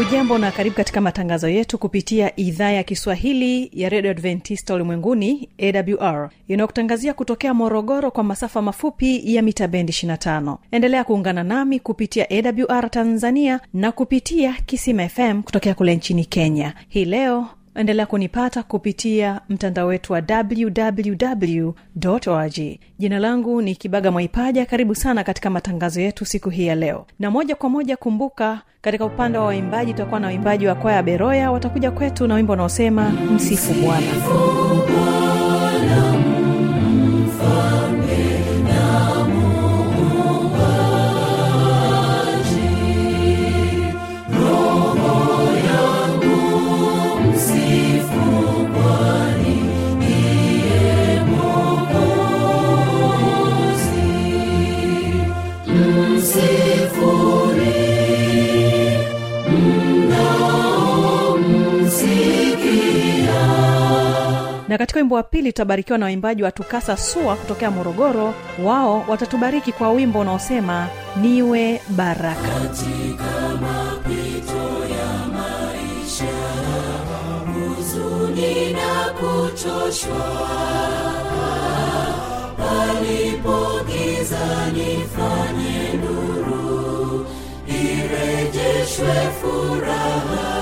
Ujambo na karibu katika matangazo yetu kupitia idhaa ya Kiswahili ya Radio Adventista Ulimwenguni AWR. Inakutangazia kutokea Morogoro kwa masafa mafupi ya mita bendi 25. Endelea kuungana nami kupitia AWR Tanzania na kupitia Kisima FM kutokea kule nchini Kenya. Hii leo endelea kunipata kupitia mtandao wetu wa www.org. Jina langu ni Kibaga Mwaipaja. Karibu sana katika matangazo yetu siku hii ya leo. Na moja kwa moja kumbuka, katika upande wa waimbaji tutakuwa na waimbaji wa kwaya ya Beroya watakuja kwetu na wimbo unaosema Msifu Bwana. Na katika wimbo wa pili tutabarikiwa na waimbaji wa Tukasa Sua kutokea Morogoro. Wao watatubariki kwa wimbo unaosema Niwe Baraka. Katika mapito ya maisha, huzuni na kuchoshwa, palipo giza nifanye nuru, irejeshwe furaha.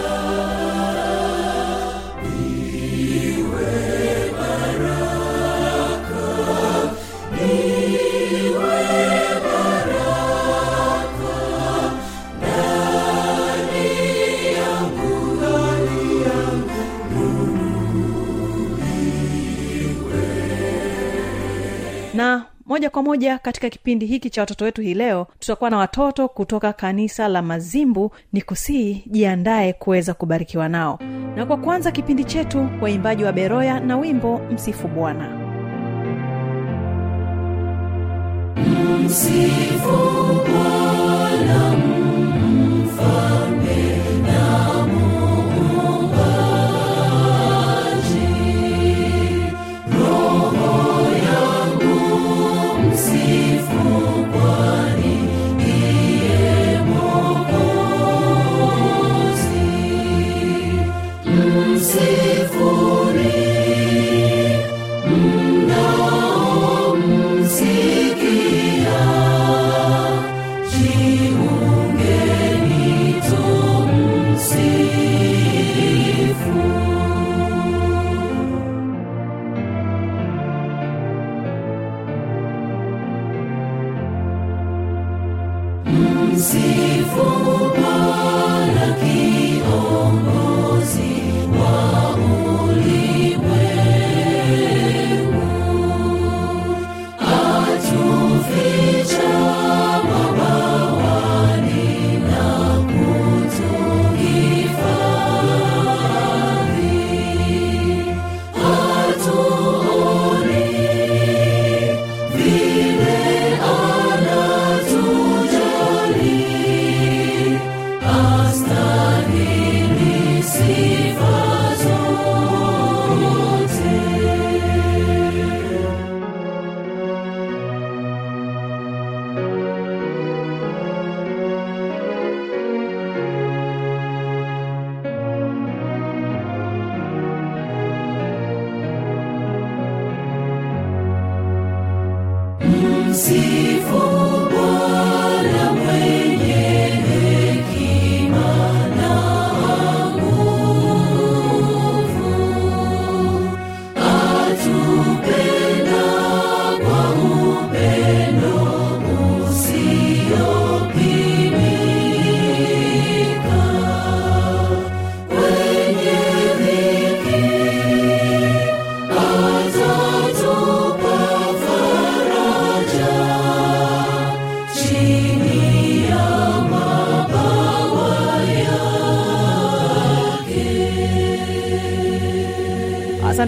Na moja kwa moja katika kipindi hiki cha watoto wetu hii leo, tutakuwa na watoto kutoka kanisa la Mazimbu. Nikusii jiandae kuweza kubarikiwa nao. Na kwa kwanza kipindi chetu, waimbaji wa Beroya na wimbo Msifu Bwana. Msifu Bwana mfalme na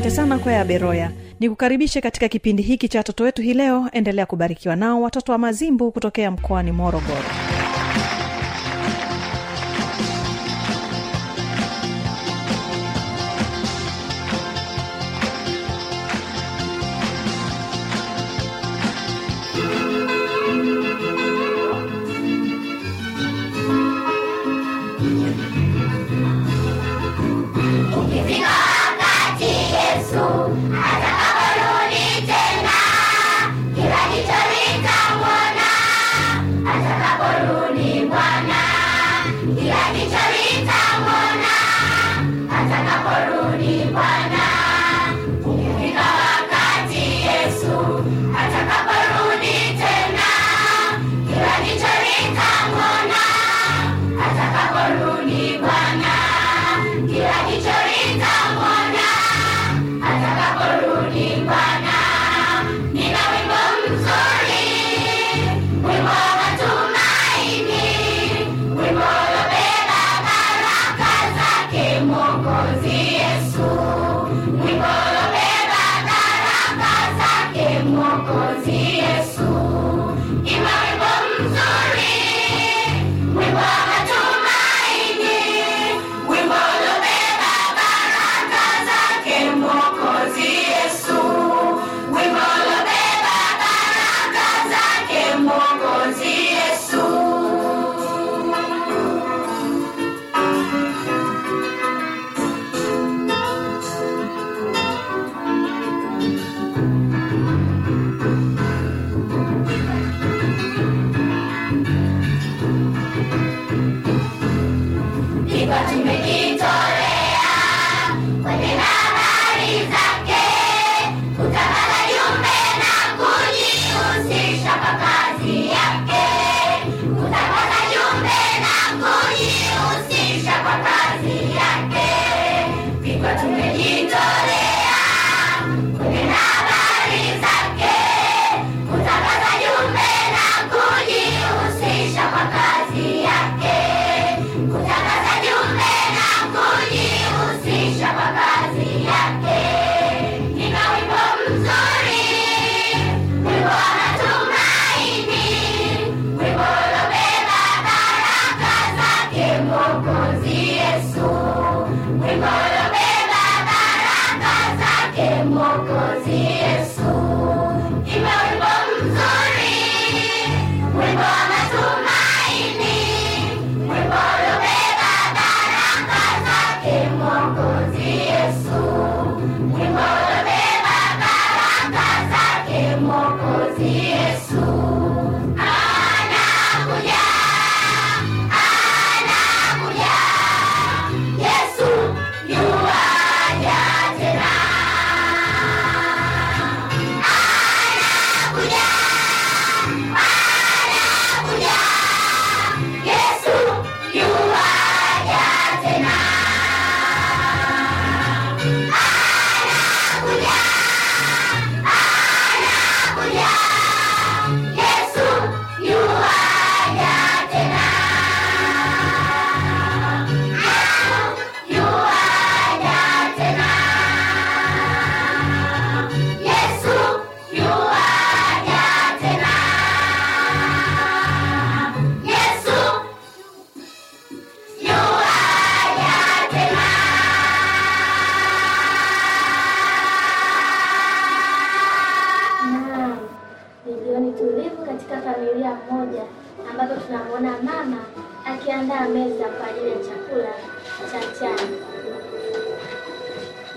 Asante sana kwa ya Beroya. Nikukaribishe katika kipindi hiki cha watoto wetu hii leo. Endelea kubarikiwa nao watoto wa Mazimbu kutokea mkoani Morogoro.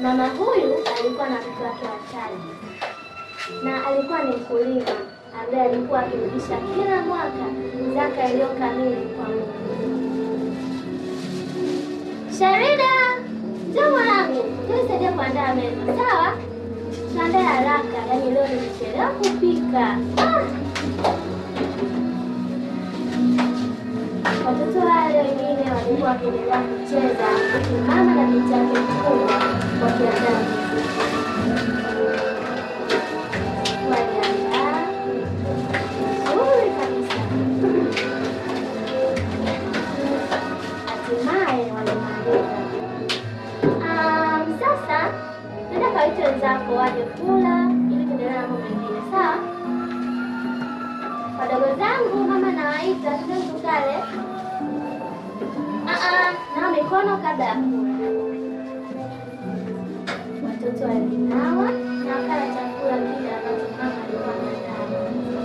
Mama huyu alikuwa na mtoto wake watatu. Na alikuwa ni mkulima ambaye alikuwa akirudisha kila mwaka zaka iliyokamili kwa Mungu. Sharida, njoo mwanangu, tusaidie kuandaa meza. Sawa? Tuandae haraka, yaani leo nimechelewa kupika. Watoto wale wengine walikuwa wakiendelea kucheza, huku mama na binti yake mkubwa wakiandaa waliandaa vizuri kabisa. Hatimaye walimaliza. Sasa nenda kawaita Aida ndio tukale. Na mikono kadhaa. Watoto walinawa na kala chakula bila kutoka kwa ndani.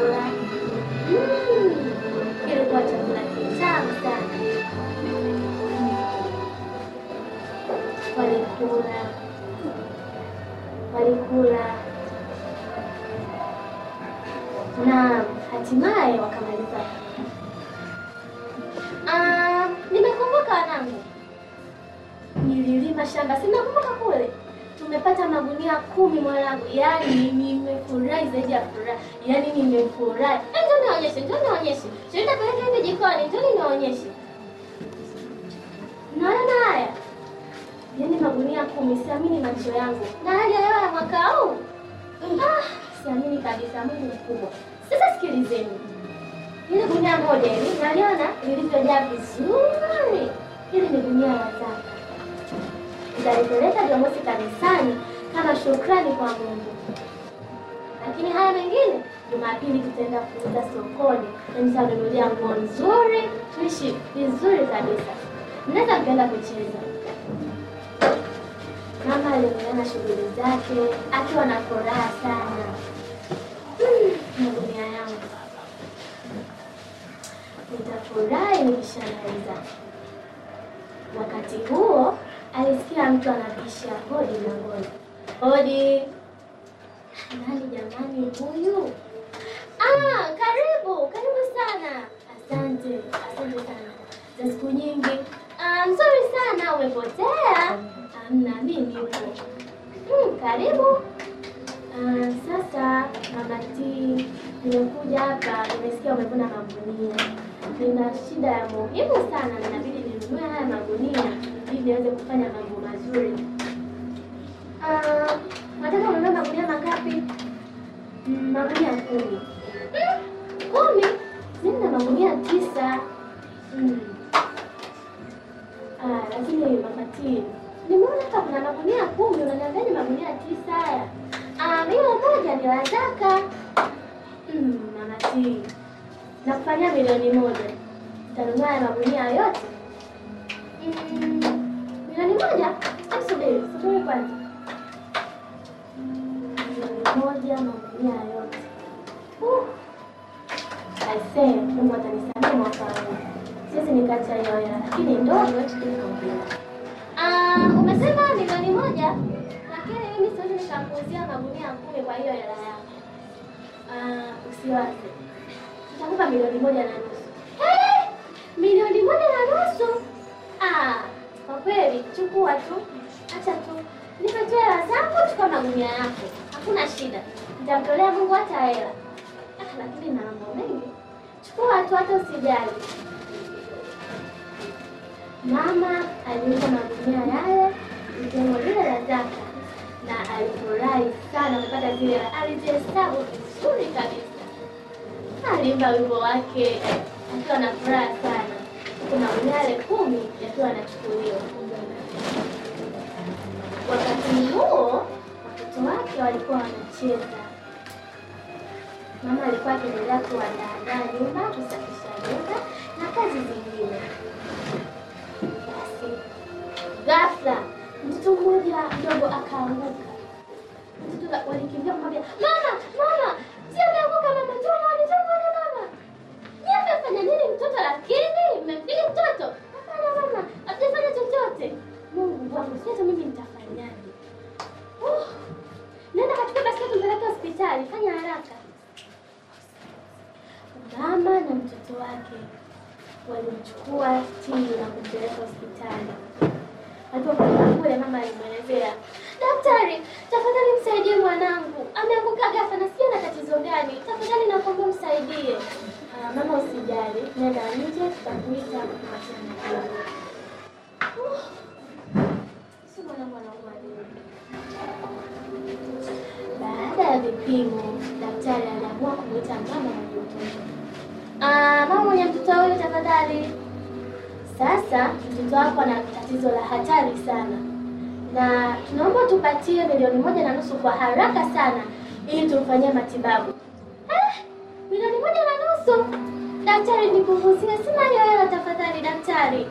Walikula. Kilikuwa chakula kitamu sana. Walikula. Na hatimaye wakamaliza. Nimekumbuka wanangu. Nililima shamba. Sinakumbuka kule. Tumepata magunia 10 mwanangu. Yaani nimefurahi zaidi ya furaha. Yaani nimefurahi. Ndio naonyesha, ndio naonyesha. Shida kwa hiyo jikoni, ndio naonyesha. Naona haya. Yaani magunia 10, siamini macho yangu. Na hali ya hewa ya mwaka huu. Siamini kabisa, Mungu mkubwa. Sasa sikilizeni. Ile gunia moja hivi, unaliona lililojaa vizuri. Ile ni gunia la zaka. Nitapeleka Jumamosi kanisani kama shukrani kwa Mungu. Lakini haya mengine Jumapili tutaenda kuuza sokoni. Nitawanunulia nguo nzuri, tuishi vizuri kabisa. Mnaweza kwenda kucheza. Mama aliendelea na shughuli zake akiwa na furaha sana. Dunia yangu. Nitafurahi nikishamaliza. Wakati huo alisikia mtu anabisha hodi na hodi. Hodi. Nani jamani huyu? Karibu, karibu sana. Asante, asante sana. Za siku nyingi. Sorry sana umepotea. Na mimi nipo. Karibu. Sasa mama T nimekuja hapa, nimesikia umevuna magunia. Nina shida ya muhimu sana, ninabidi ninunue haya magunia ili niweze kufanya mambo mazuri. Nataka ununue magunia mangapi? Magunia 10. 10? Nina magunia 9. Lakini mama T nimeona hapa kuna magunia 10, unaniambia ni magunia 9 haya. Mimi moja ni lazaka. Mama T. Nakufanyia milioni 1. Nitanunua magunia yote. Milioni 1? Asubiri, subiri kwanza. Milioni 1 magunia yote. Aisee, Mungu atanisamea mwaka huu. Sisi nikacha yoya, lakini ndogo tulikomba. Umesema milioni 1, lakini mimi siwezi nikakuuzia magunia 10 kwa hiyo hela yako. Usiwaze. Nitakupa milioni 1.5. Hey! Milioni 1.5? Kwa kweli chukua tu. Acha tu. Nipatie hela zangu chukua magunia yako. Hakuna shida. Nitamtolea Mungu hata hela. Lakini na mambo mengi. Chukua tu hata usijali. Mama aliuza magunia yale, mjengo lile la zaka na alifurahi sana kupata zile, alizihesabu vizuri kabisa. Aliimba wimbo wake akiwa na furaha sana. Kuna magunia 10 yakiwa yanachukuliwa. Wakati huo watoto wake walikuwa wanacheza. Mama alikuwa akiendelea kuandaa nyumba, kusafisha nyumba na kazi zingine. Ghafla mtoto mmoja mdogo akaanguka. Mtoto walikimbia kumwambia, "Mama, mama, sio ameanguka mama, tuone mama." "Yeye amefanya nini mtoto lakini? Mmempiga mtoto?" "Hapana mama, hajafanya chochote." "Mungu wangu, sasa mimi nitafanyaje?" Nenda katika basiketi mpeleke hospitali, fanya haraka." Mama na mtoto wake walimchukua Tini na kumpeleka hospitali. Alipokuwa kule mama alimwelezea, "Daktari, tafadhali msaidie mwanangu. Ameanguka ghafla na sio na tatizo gani. Tafadhali naomba msaidie." Mama usijali, nenda nje tutakuita kupatia." Sio mwanangu anaumwa nini? Baada ya vipimo, daktari aliamua kumuita mama na mtoto. Mama ya mtoto huyo tafadhali. Sasa mtoto wako ana tatizo la hatari sana. Na tunaomba tupatie milioni 1.5 kwa haraka sana ili tumfanyie matibabu. Milioni 1.5. Daktari nikufuzia. Sina hela tafadhali daktari.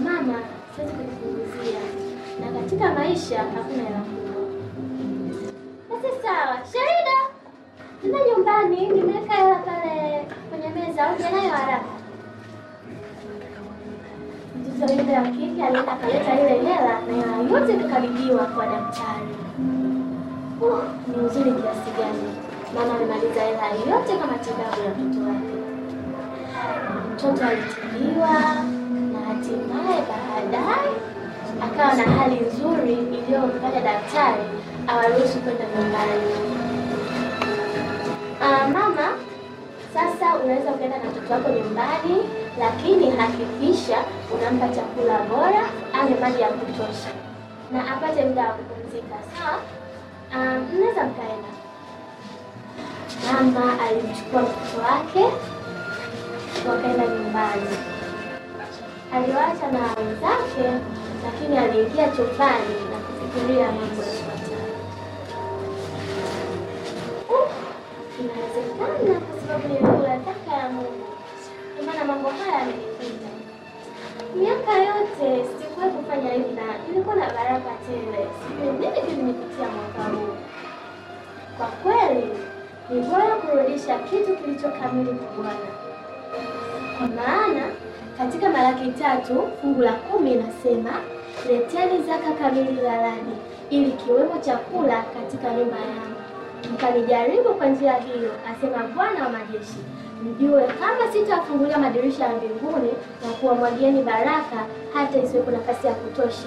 Mama, siwezi kukufuzia. Na katika maisha hakuna hela kubwa. Sasa sawa. Shahida. Nina nyumbani nimeweka hela pale kwenye meza. Uje nayo haraka. Mtoto wa kike alienda akaleta ile hela na yote nikabidhiwa kwa daktari. Ni uzuri kiasi gani. Mama alimaliza hela yote kama matibabu ya mtoto wake. Mtoto alitibiwa na hatimaye baadaye akawa na hali nzuri iliyomfanya daktari awaruhusu kwenda nyumbani. Mama, sasa unaweza kwenda na mtoto wako nyumbani, lakini hakikisha unampa chakula bora, ale maji ya kutosha na apate muda wa kupumzika. Sawa? Unaweza mkaenda. Mama alimchukua mtoto wake wakaenda nyumbani. Aliwaacha na wenzake, lakini aliingia chumbani na kufikiria mambo yafuatayo. Inawezekana kwa sababu nilikula taka ya Mungu. Kwa maana mambo haya yamenikuta. Miaka yote sikuwahi kufanya hivi na nilikuwa na baraka tele. Sijui nini kimenipitia mwaka huu. Kwa kweli, ni bora kurudisha kitu kilichokamili kwa Bwana. Kwa maana katika Malaki 3:10 inasema, leteni zaka kamili ghalani ili kiwemo chakula katika nyumba yangu. Mkanijaribu kwa njia hiyo, asema Bwana wa majeshi. Mjue kama sitafungulia madirisha ya mbinguni na kuwamwagieni baraka hata isiwepo nafasi ya kutosha.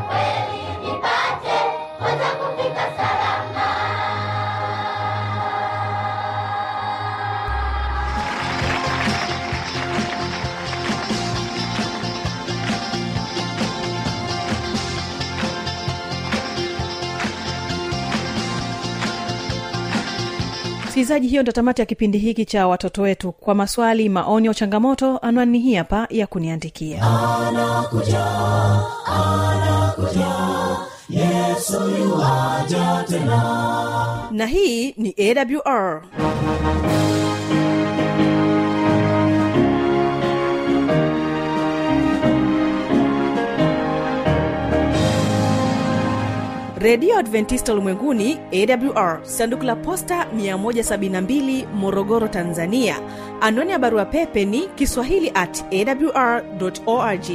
kweli, nipate kuweza kufika salama. Msikilizaji, hiyo ndio tamati ya kipindi hiki cha watoto wetu. Kwa maswali, maoni au changamoto, anwani hii hapa ya kuniandikia. Anakuja, Yesu yuaja tena. Na hii ni AWR. Radio Adventista Ulimwenguni AWR, sanduku la posta 172, Morogoro, Tanzania. Anwani ya barua pepe ni kiswahili@awr.org.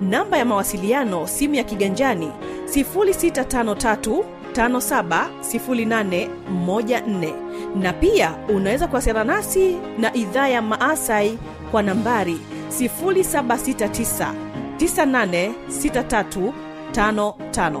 Namba ya mawasiliano, simu ya kiganjani 0653570814, na pia unaweza kuwasiliana nasi na idhaa ya Maasai kwa nambari 0769986355.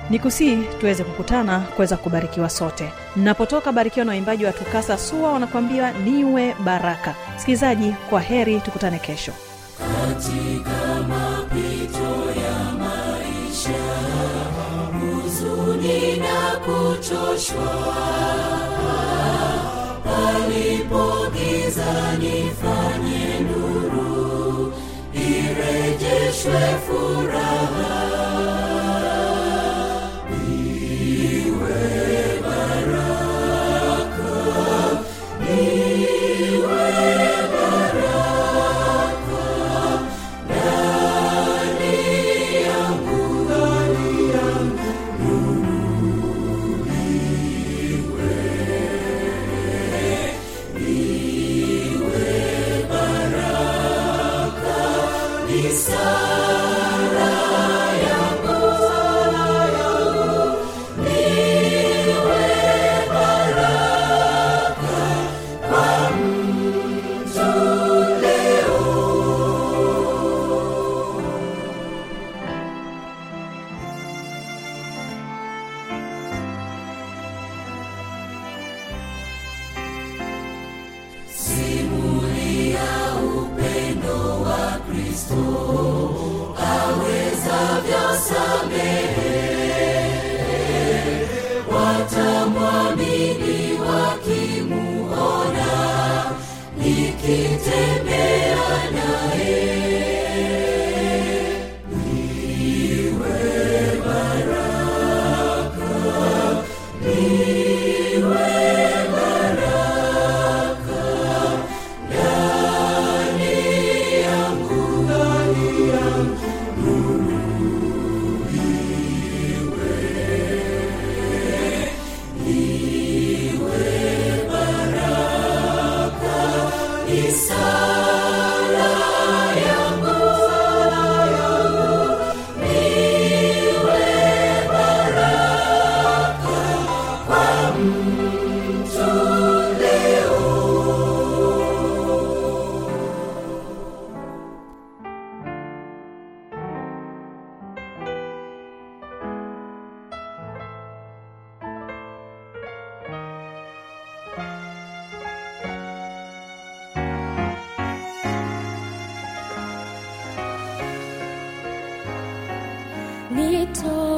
Nikusii tuweze kukutana kuweza kubarikiwa sote. Napotoka barikiwa na waimbaji wa Tukasa Sua wanakuambia niwe baraka. Msikilizaji, kwa heri, tukutane kesho. Katika mapito ya maisha, huzuni na kuchoshwa, palipogiza nifanye nuru, irejeshwe furaha. Nito